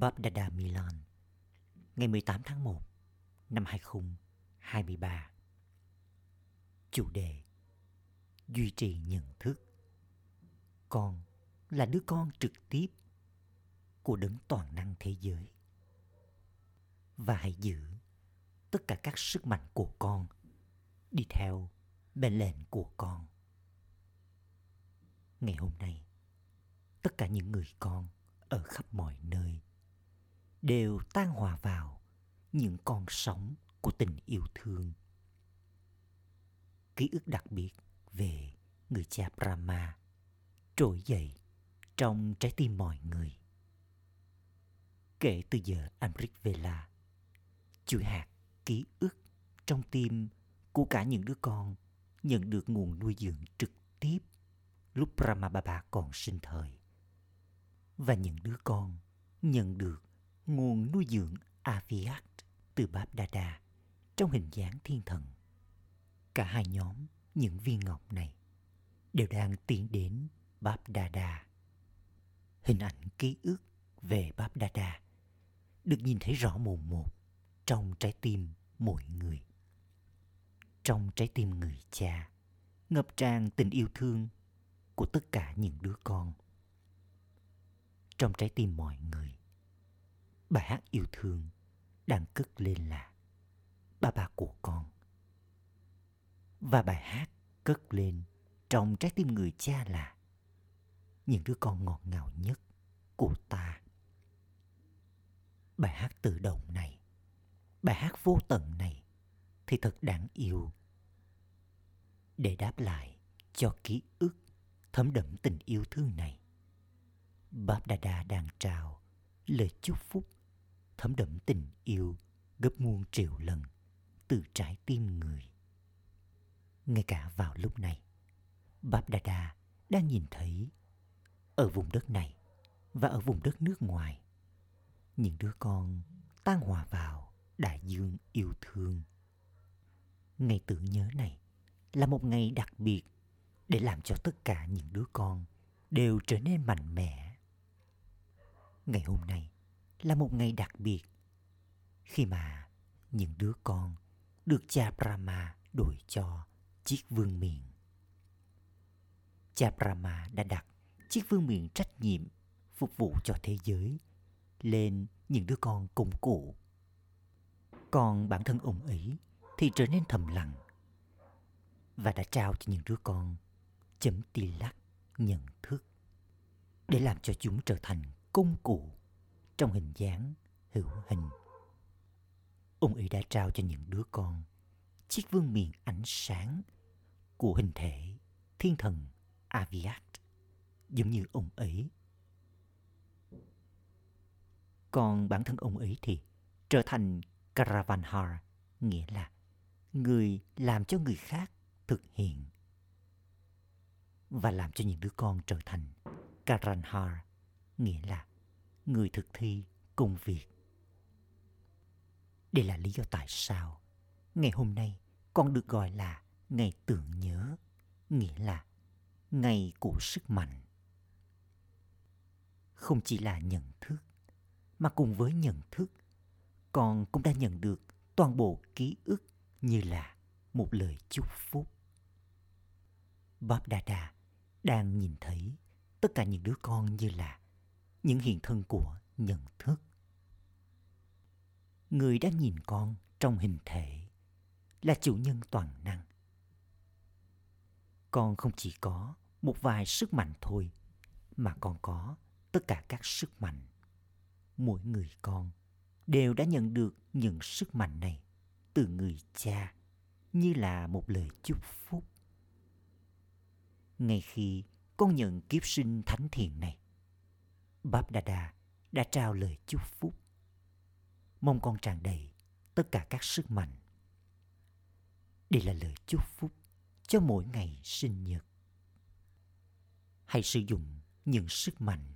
BapDada Milan, ngày 18 tháng 1 năm 2023. Chủ đề: duy trì nhận thức. Con là đứa con trực tiếp của đấng toàn năng thế giới, và hãy giữ tất cả các sức mạnh của con đi theo mệnh lệnh của con. Ngày hôm nay, tất cả những người con ở khắp mọi nơi đều tan hòa vào những con sóng của tình yêu thương. Ký ức đặc biệt về người cha Brahma trỗi dậy trong trái tim mọi người. Kể từ giờ Amritvela, chuỗi hạt ký ức trong tim của cả những đứa con nhận được nguồn nuôi dưỡng trực tiếp lúc Brahma Baba còn sinh thời, và những đứa con nhận được nguồn nuôi dưỡng Avyakt từ BapDada trong hình dáng thiên thần. Cả hai nhóm những viên ngọc này đều đang tiến đến BapDada. Hình ảnh ký ức về BapDada được nhìn thấy rõ mồn một trong trái tim mỗi người. Trong trái tim người cha ngập tràn tình yêu thương của tất cả những đứa con. Trong trái tim mọi người, bài hát yêu thương đang cất lên là Baba của con. Và bài hát cất lên trong trái tim người cha là những đứa con ngọt ngào nhất của ta. Bài hát tự động này, bài hát vô tận này thì thật đáng yêu. Để đáp lại cho ký ức thấm đẫm tình yêu thương này, BapDada đang trao lời chúc phúc thấm đẫm tình yêu gấp muôn triệu lần từ trái tim người. Ngay cả vào lúc này, BapDada đang nhìn thấy ở vùng đất này và ở vùng đất nước ngoài, những đứa con tan hòa vào đại dương yêu thương. Ngày tưởng nhớ này là một ngày đặc biệt để làm cho tất cả những đứa con đều trở nên mạnh mẽ. Ngày hôm nay là một ngày đặc biệt khi mà những đứa con được cha Brahma đổi cho chiếc vương miện. Cha Brahma đã đặt chiếc vương miện trách nhiệm phục vụ cho thế giới lên những đứa con công cụ. Còn bản thân ông ấy thì trở nên thầm lặng và đã trao cho những đứa con chấm tilak nhận thức để làm cho chúng trở thành công cụ trong hình dáng hữu hình. Ông ấy đã trao cho những đứa con chiếc vương miện ánh sáng của hình thể thiên thần Avyakt giống như ông ấy. Còn bản thân ông ấy thì trở thành Karavanhar, nghĩa là người làm cho người khác thực hiện, và làm cho những đứa con trở thành Karavanhar, nghĩa là người thực thi công việc. Đây là lý do tại sao ngày hôm nay con được gọi là ngày tưởng nhớ, nghĩa là ngày của sức mạnh. Không chỉ là nhận thức, mà cùng với nhận thức, con cũng đã nhận được toàn bộ ký ức như là một lời chúc phúc. BapDada đang nhìn thấy tất cả những đứa con như là những hiện thân của nhận thức. Người đã nhìn con trong hình thể là chủ nhân toàn năng. Con không chỉ có một vài sức mạnh thôi, mà con có tất cả các sức mạnh. Mỗi người con đều đã nhận được những sức mạnh này từ người cha như là một lời chúc phúc. Ngay khi con nhận kiếp sinh thánh thiện này, BapDada đã trao lời chúc phúc, mong con tràn đầy tất cả các sức mạnh. Đây là lời chúc phúc cho mỗi ngày sinh nhật. Hãy sử dụng những sức mạnh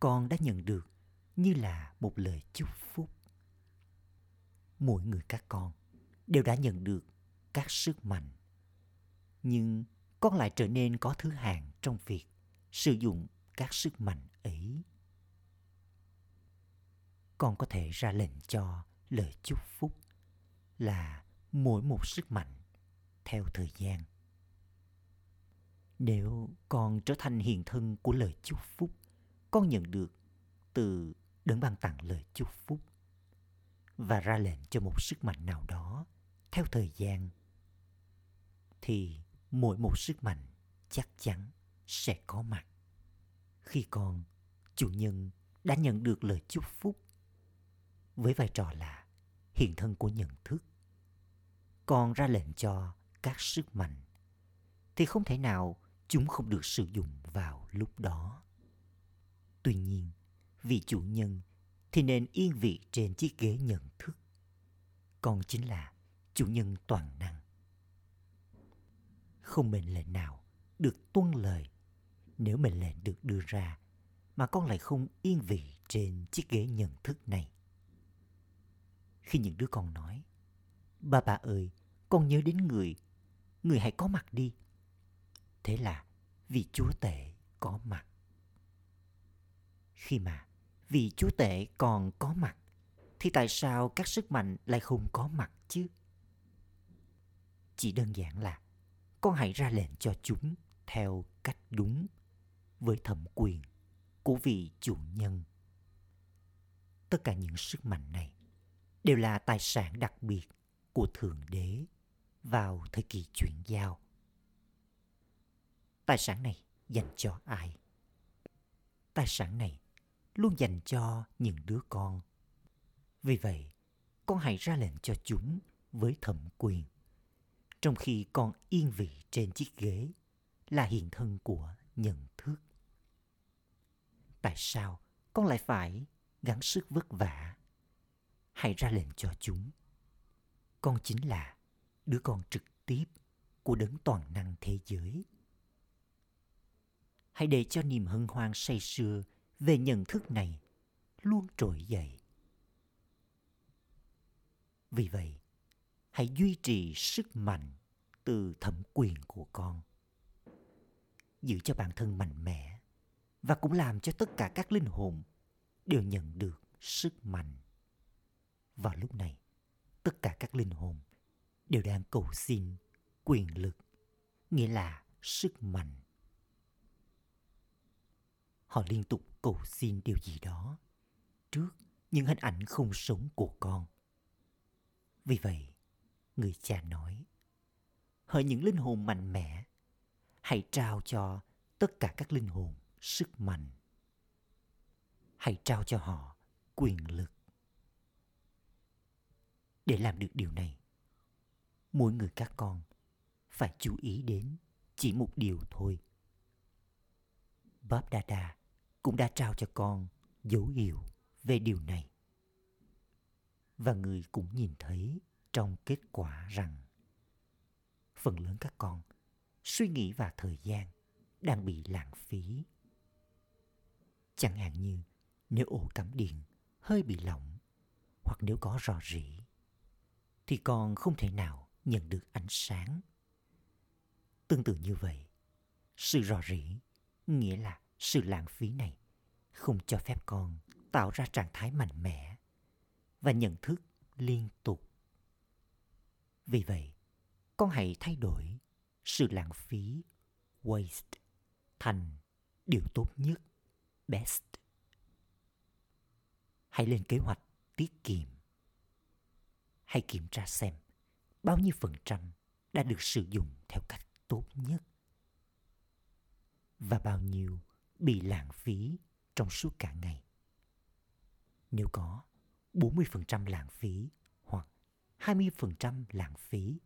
con đã nhận được như là một lời chúc phúc. Mỗi người các con đều đã nhận được các sức mạnh, nhưng con lại trở nên có thứ hạng trong việc sử dụng các sức mạnh ấy. con có thể ra lệnh cho lời chúc phúc là mỗi một sức mạnh theo thời gian. Nếu con trở thành hiện thân của lời chúc phúc, con nhận được từ đấng ban tặng lời chúc phúc và ra lệnh cho một sức mạnh nào đó theo thời gian, thì mỗi một sức mạnh chắc chắn sẽ có mặt. Khi con, chủ nhân đã nhận được lời chúc phúc với vai trò là hiện thân của nhận thức, con ra lệnh cho các sức mạnh, thì không thể nào chúng không được sử dụng vào lúc đó. Tuy nhiên, vì chủ nhân thì nên yên vị trên chiếc ghế nhận thức. Con chính là chủ nhân toàn năng. Không mệnh lệnh nào được tuân lời nếu mệnh lệnh được đưa ra mà con lại không yên vị trên chiếc ghế nhận thức này. Khi những đứa con nói, "Bà ơi, con nhớ đến người hãy có mặt đi." Thế là vị chúa tể có mặt. Khi mà vị chúa tể còn có mặt, thì tại sao các sức mạnh lại không có mặt chứ? Chỉ đơn giản là con hãy ra lệnh cho chúng theo cách đúng với thẩm quyền của vị chủ nhân. Tất cả những sức mạnh này đều là tài sản đặc biệt của Thượng Đế vào thời kỳ chuyển giao. Tài sản này dành cho ai? Tài sản này luôn dành cho những đứa con. Vì vậy, con hãy ra lệnh cho chúng với thẩm quyền, trong khi con yên vị trên chiếc ghế là hiện thân của nhận thức. Tại sao con lại phải gắng sức vất vả? Hãy ra lệnh cho chúng. Con chính là đứa con trực tiếp của đấng toàn năng thế giới. Hãy để cho niềm hân hoan say sưa về nhận thức này luôn trỗi dậy. Vì vậy, hãy duy trì sức mạnh từ thẩm quyền của con. Giữ cho bản thân mạnh mẽ và cũng làm cho tất cả các linh hồn đều nhận được sức mạnh. Vào lúc này, tất cả các linh hồn đều đang cầu xin quyền lực, nghĩa là sức mạnh. Họ liên tục cầu xin điều gì đó trước những hình ảnh không sống của con. Vì vậy, người cha nói, hỡi những linh hồn mạnh mẽ, hãy trao cho tất cả các linh hồn sức mạnh. Hãy trao cho họ quyền lực. Để làm được điều này, mỗi người các con phải chú ý đến chỉ một điều thôi. BapDada cũng đã trao cho con dấu hiệu về điều này. Và người cũng nhìn thấy trong kết quả rằng phần lớn các con suy nghĩ và thời gian đang bị lãng phí. Chẳng hạn như nếu ổ cắm điện hơi bị lỏng hoặc nếu có rò rỉ, thì con không thể nào nhận được ánh sáng. Tương tự như vậy, sự rò rỉ, nghĩa là sự lãng phí này, không cho phép con tạo ra trạng thái mạnh mẽ và nhận thức liên tục. Vì vậy, con hãy thay đổi sự lãng phí, waste, thành điều tốt nhất, best. Hãy lên kế hoạch tiết kiệm. Hãy kiểm tra xem bao nhiêu % đã được sử dụng theo cách tốt nhất và bao nhiêu bị lãng phí trong suốt cả ngày. Nếu có 40% lãng phí hoặc 20% lãng phí,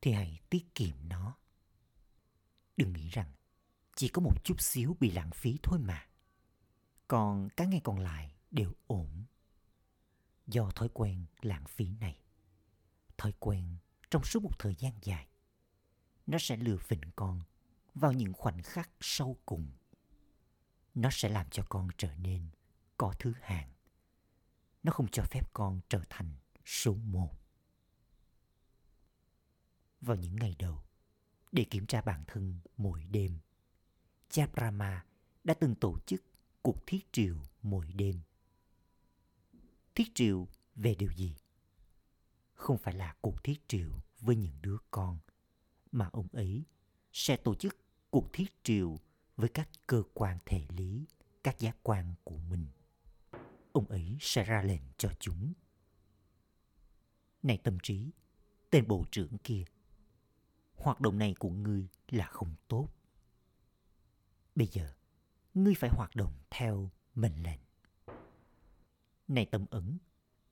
thì hãy tiết kiệm nó. Đừng nghĩ rằng chỉ có một chút xíu bị lãng phí thôi mà, còn cả ngày còn lại đều ổn. Do thói quen lãng phí này, thói quen trong suốt một thời gian dài, nó sẽ lừa phỉnh con vào những khoảnh khắc sâu cùng. Nó sẽ làm cho con trở nên có thứ hạng. Nó không cho phép con trở thành số một. Vào những ngày đầu, để kiểm tra bản thân mỗi đêm, cha Brahma đã từng tổ chức cuộc thiết triều mỗi đêm thiết triều về điều gì? Không phải là cuộc thiết triều với những đứa con, mà ông ấy sẽ tổ chức cuộc thiết triều với các cơ quan thể lý, các giác quan của mình. Ông ấy sẽ ra lệnh cho chúng. Này tâm trí, tên bộ trưởng kia, hoạt động này của ngươi là không tốt. Bây giờ, ngươi phải hoạt động theo mệnh lệnh. Này tâm ẩn,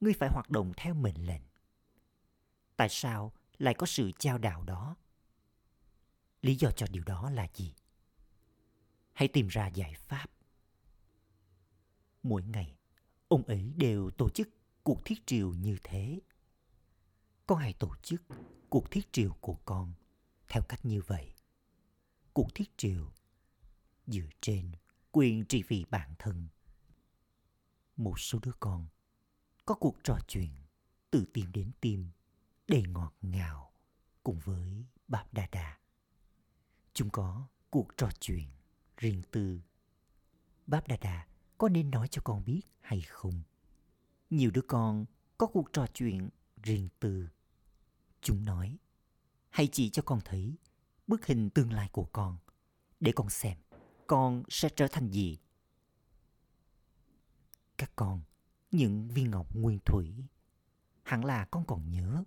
ngươi phải hoạt động theo mệnh lệnh. Tại sao lại có sự chao đảo đó? Lý do cho điều đó là gì? Hãy tìm ra giải pháp. Mỗi ngày, ông ấy đều tổ chức cuộc thiết triều như thế. Con hãy tổ chức cuộc thiết triều của con theo cách như vậy. Cuộc thiết triều dựa trên quyền trị vì bản thân. Một số đứa con có cuộc trò chuyện từ tim đến tim đầy ngọt ngào cùng với BapDada. Chúng có cuộc trò chuyện riêng tư. BapDada có nên nói cho con biết hay không? Nhiều đứa con có cuộc trò chuyện riêng tư. Chúng nói, hãy chỉ cho con thấy bức hình tương lai của con, để con xem con sẽ trở thành gì. Các con, những viên ngọc nguyên thủy, hẳn là con còn nhớ,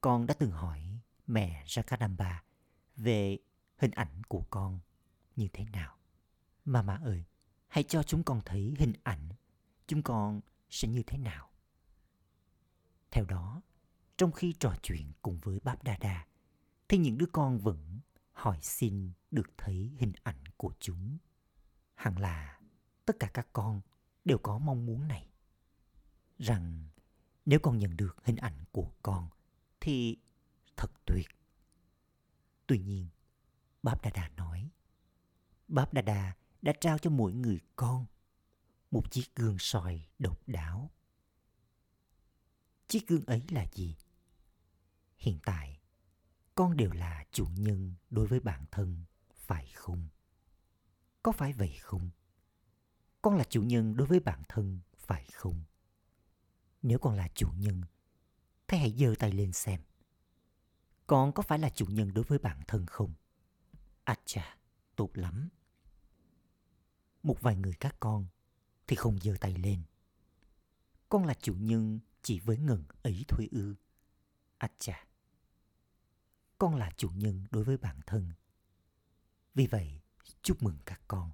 con đã từng hỏi mẹ Sakadamba về hình ảnh của con như thế nào. Mama ơi, hãy cho chúng con thấy hình ảnh, chúng con sẽ như thế nào. Theo đó, trong khi trò chuyện cùng với BapDada, thì những đứa con vẫn hỏi xin được thấy hình ảnh của chúng. Hẳn là tất cả các con đều có mong muốn này, rằng nếu con nhận được hình ảnh của con thì thật tuyệt. Tuy nhiên, BapDada nói, BapDada đã trao cho mỗi người con một chiếc gương soi độc đáo. Chiếc gương ấy là gì? Hiện tại, con đều là chủ nhân đối với bản thân, phải không? Có phải vậy không? Con là chủ nhân đối với bản thân, phải không? Nếu con là chủ nhân, thế hãy giơ tay lên xem. Con có phải là chủ nhân đối với bản thân không? Acha, tốt lắm. Một vài người các con thì không giơ tay lên. Con là chủ nhân chỉ với ngần ấy thôi ư? Acha, con là chủ nhân đối với bản thân. Vì vậy, chúc mừng các con.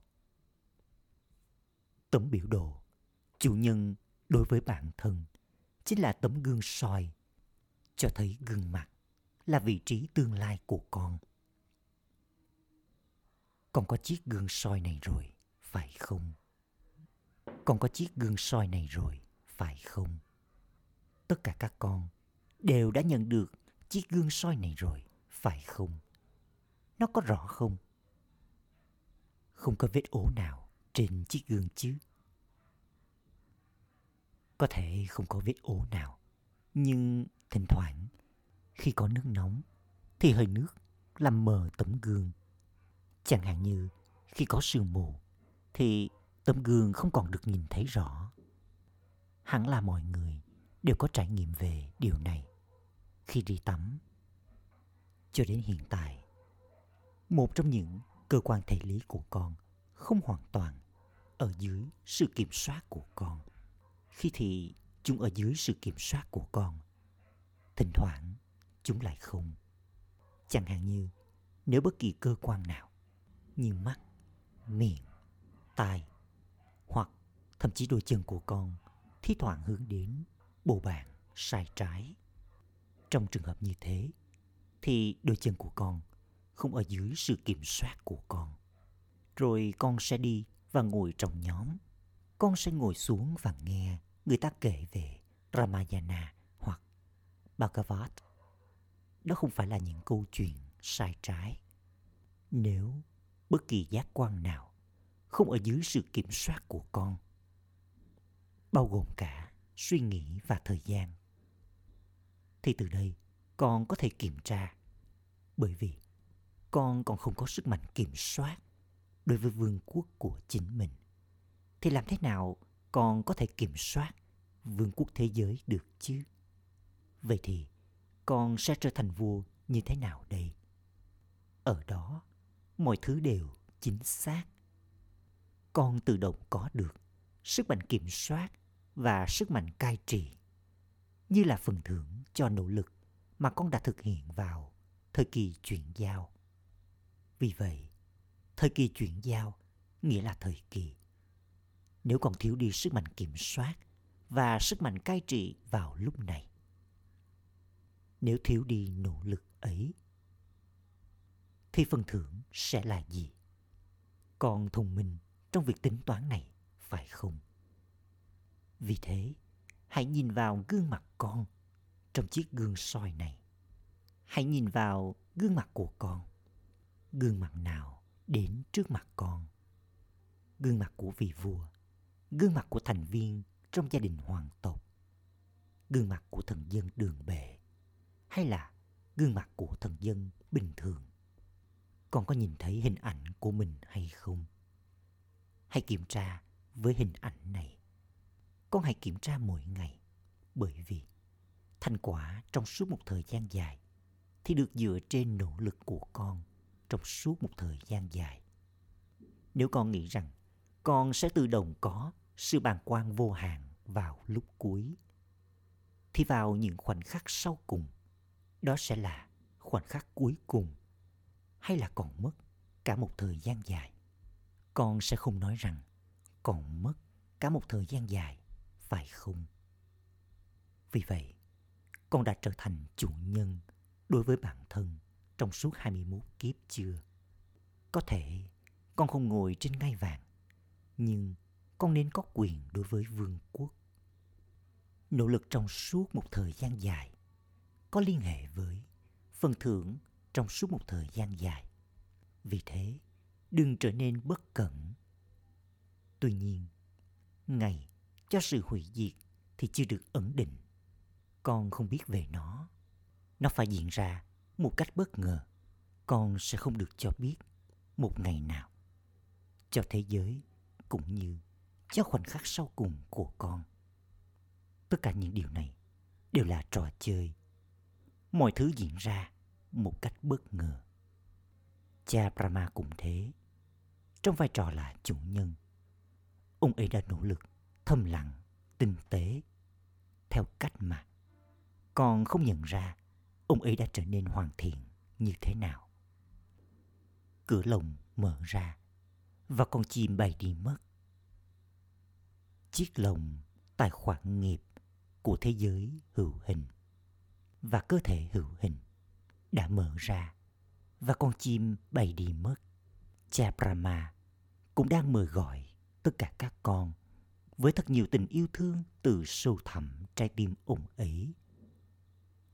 Tấm biểu đồ chủ nhân đối với bản thân chính là tấm gương soi cho thấy gương mặt là vị trí tương lai của con. Con có chiếc gương soi này rồi, phải không? Con có chiếc gương soi này rồi, phải không? Tất cả các con đều đã nhận được chiếc gương soi này rồi, phải không? Nó có rõ không? Không có vết ố nào trên chiếc gương chứ? Có thể không có vết ố nào, nhưng thỉnh thoảng khi có nước nóng thì hơi nước làm mờ tấm gương. Chẳng hạn như khi có sương mù thì tấm gương không còn được nhìn thấy rõ. Hẳn là mọi người đều có trải nghiệm về điều này khi đi tắm. Cho đến hiện tại, một trong những cơ quan thể lý của con không hoàn toàn ở dưới sự kiểm soát của con. Khi thì chúng ở dưới sự kiểm soát của con, thỉnh thoảng chúng lại không. Chẳng hạn như nếu bất kỳ cơ quan nào như mắt, miệng, tai hoặc thậm chí đôi chân của con thi thoảng hướng đến bộ bàn sai trái. Trong trường hợp như thế thì đôi chân của con không ở dưới sự kiểm soát của con. Rồi con sẽ đi và ngồi trong nhóm. Con sẽ ngồi xuống và nghe người ta kể về Ramayana hoặc Bhagavad. Đó không phải là những câu chuyện sai trái. Nếu bất kỳ giác quan nào không ở dưới sự kiểm soát của con, bao gồm cả suy nghĩ và thời gian, thì từ đây con có thể kiểm tra, bởi vì con còn không có sức mạnh kiểm soát đối với vương quốc của chính mình. Thì làm thế nào con có thể kiểm soát vương quốc thế giới được chứ? Vậy thì con sẽ trở thành vua như thế nào đây? Ở đó, mọi thứ đều chính xác. Con tự động có được sức mạnh kiểm soát và sức mạnh cai trị, như là phần thưởng cho nỗ lực mà con đã thực hiện vào thời kỳ chuyển giao. Vì vậy, thời kỳ chuyển giao nghĩa là thời kỳ. Nếu còn thiếu đi sức mạnh kiểm soát và sức mạnh cai trị vào lúc này, nếu thiếu đi nỗ lực ấy, thì phần thưởng sẽ là gì? Con thông minh trong việc tính toán này, phải không? Vì thế, hãy nhìn vào gương mặt con trong chiếc gương soi này. Hãy nhìn vào gương mặt của con. Gương mặt nào đến trước mặt con? Gương mặt của vị vua, gương mặt của thành viên trong gia đình hoàng tộc, gương mặt của thần dân đường bệ, hay là gương mặt của thần dân bình thường? Con có nhìn thấy hình ảnh của mình hay không? Hãy kiểm tra với hình ảnh này. Con hãy kiểm tra mỗi ngày, bởi vì thành quả trong suốt một thời gian dài thì được dựa trên nỗ lực của con trong suốt một thời gian dài. Nếu con nghĩ rằng con sẽ tự động có sự bàng quang vô hạn vào lúc cuối, thì vào những khoảnh khắc sau cùng, đó sẽ là khoảnh khắc cuối cùng, hay là còn mất cả một thời gian dài. Con sẽ không nói rằng còn mất cả một thời gian dài, phải không? Vì vậy, con đã trở thành chủ nhân đối với bản thân trong suốt 21 kiếp chưa? Có thể con không ngồi trên ngai vàng, nhưng con nên có quyền đối với vương quốc. Nỗ lực trong suốt một thời gian dài có liên hệ với phần thưởng trong suốt một thời gian dài. Vì thế, đừng trở nên bất cẩn. Tuy nhiên, ngày cho sự hủy diệt thì chưa được ẩn định. Con không biết về nó. Nó phải diễn ra một cách bất ngờ. Con sẽ không được cho biết một ngày nào, cho thế giới cũng như cho khoảnh khắc sau cùng của con. Tất cả những điều này đều là trò chơi. Mọi thứ diễn ra một cách bất ngờ. Cha Brahma cũng thế. Trong vai trò là chủ nhân, ông ấy đã nỗ lực thầm lặng, tinh tế, theo cách mà con không nhận ra ông ấy đã trở nên hoàn thiện như thế nào. Cửa lồng mở ra và con chim bay đi mất. Chiếc lồng tài khoản nghiệp của thế giới hữu hình và cơ thể hữu hình đã mở ra và con chim bay đi mất. Cha Brahma cũng đang mời gọi tất cả các con với thật nhiều tình yêu thương từ sâu thẳm trái tim ông ấy.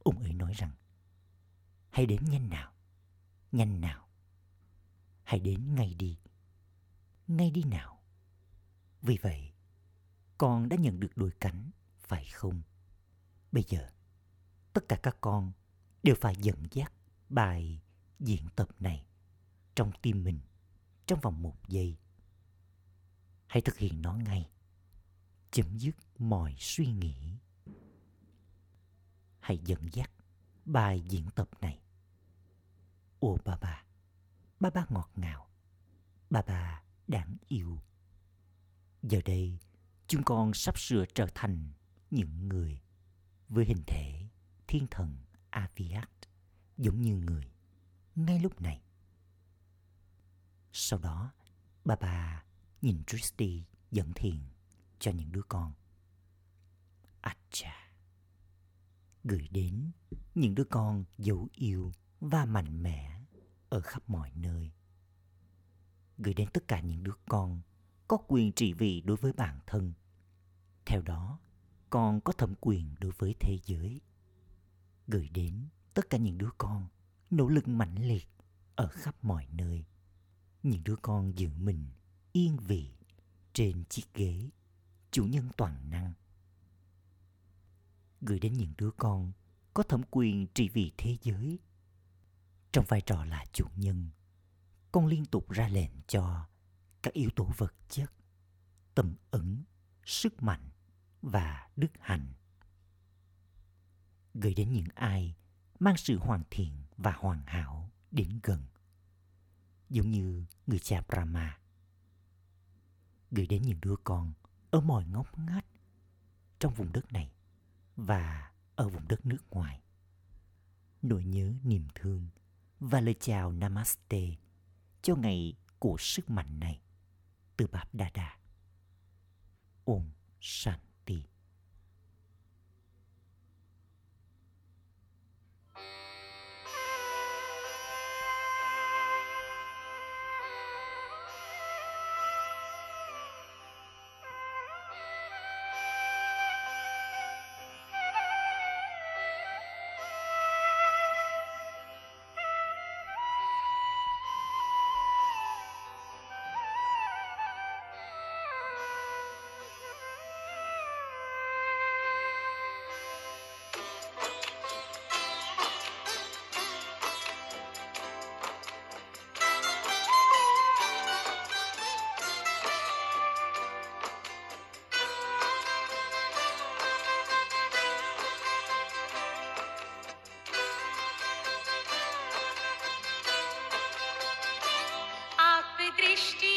Ông ấy nói rằng, hãy đến nhanh nào, nhanh nào. Hãy đến ngay đi nào. Vì vậy, con đã nhận được đôi cánh, phải không? Bây giờ, tất cả các con đều phải dẫn dắt bài diễn tập này trong tim mình trong vòng 1 giây. Hãy thực hiện nó ngay, chấm dứt mọi suy nghĩ. Hãy dẫn dắt bài diễn tập này. Ô Baba, Baba ngọt ngào, Baba đáng yêu. Giờ đây, chúng con sắp sửa trở thành những người với hình thể thiên thần Avyakt, giống như người, ngay lúc này. Sau đó, Baba nhìn Tristy dẫn thiền cho những đứa con. Acha, gửi đến những đứa con dấu yêu và mạnh mẽ ở khắp mọi nơi. Gửi đến tất cả những đứa con có quyền trị vì đối với bản thân. Theo đó, con có thẩm quyền đối với thế giới. Gửi đến tất cả những đứa con nỗ lực mãnh liệt ở khắp mọi nơi. Những đứa con giữ mình yên vị trên chiếc ghế chủ nhân toàn năng. Gửi đến những đứa con có thẩm quyền trị vì thế giới. Trong vai trò là chủ nhân, con liên tục ra lệnh cho các yếu tố vật chất, tâm ấn, sức mạnh, và đức hạnh, gửi đến những ai mang sự hoàn thiện và hoàn hảo đến gần, giống như người cha Brahma, gửi đến những đứa con ở mọi ngóc ngách trong vùng đất này và ở vùng đất nước ngoài. Nỗi nhớ niềm thương và lời chào Namaste cho ngày của sức mạnh này từ BapDada. Om Shanti. Tristy.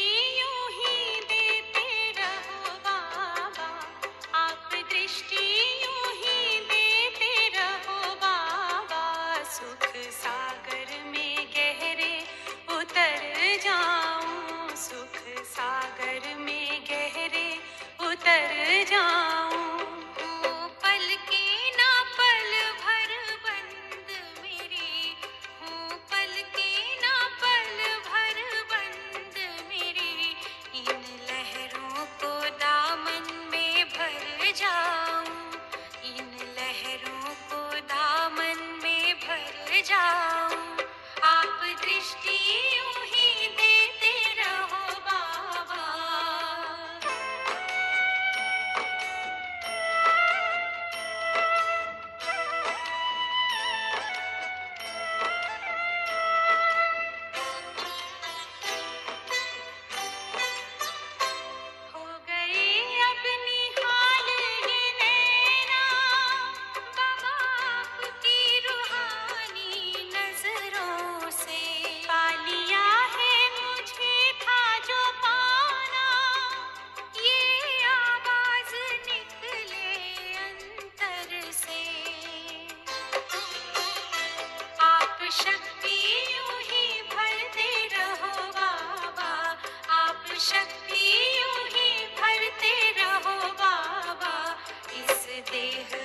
Shakti, you he bharte raho Baba, is deha.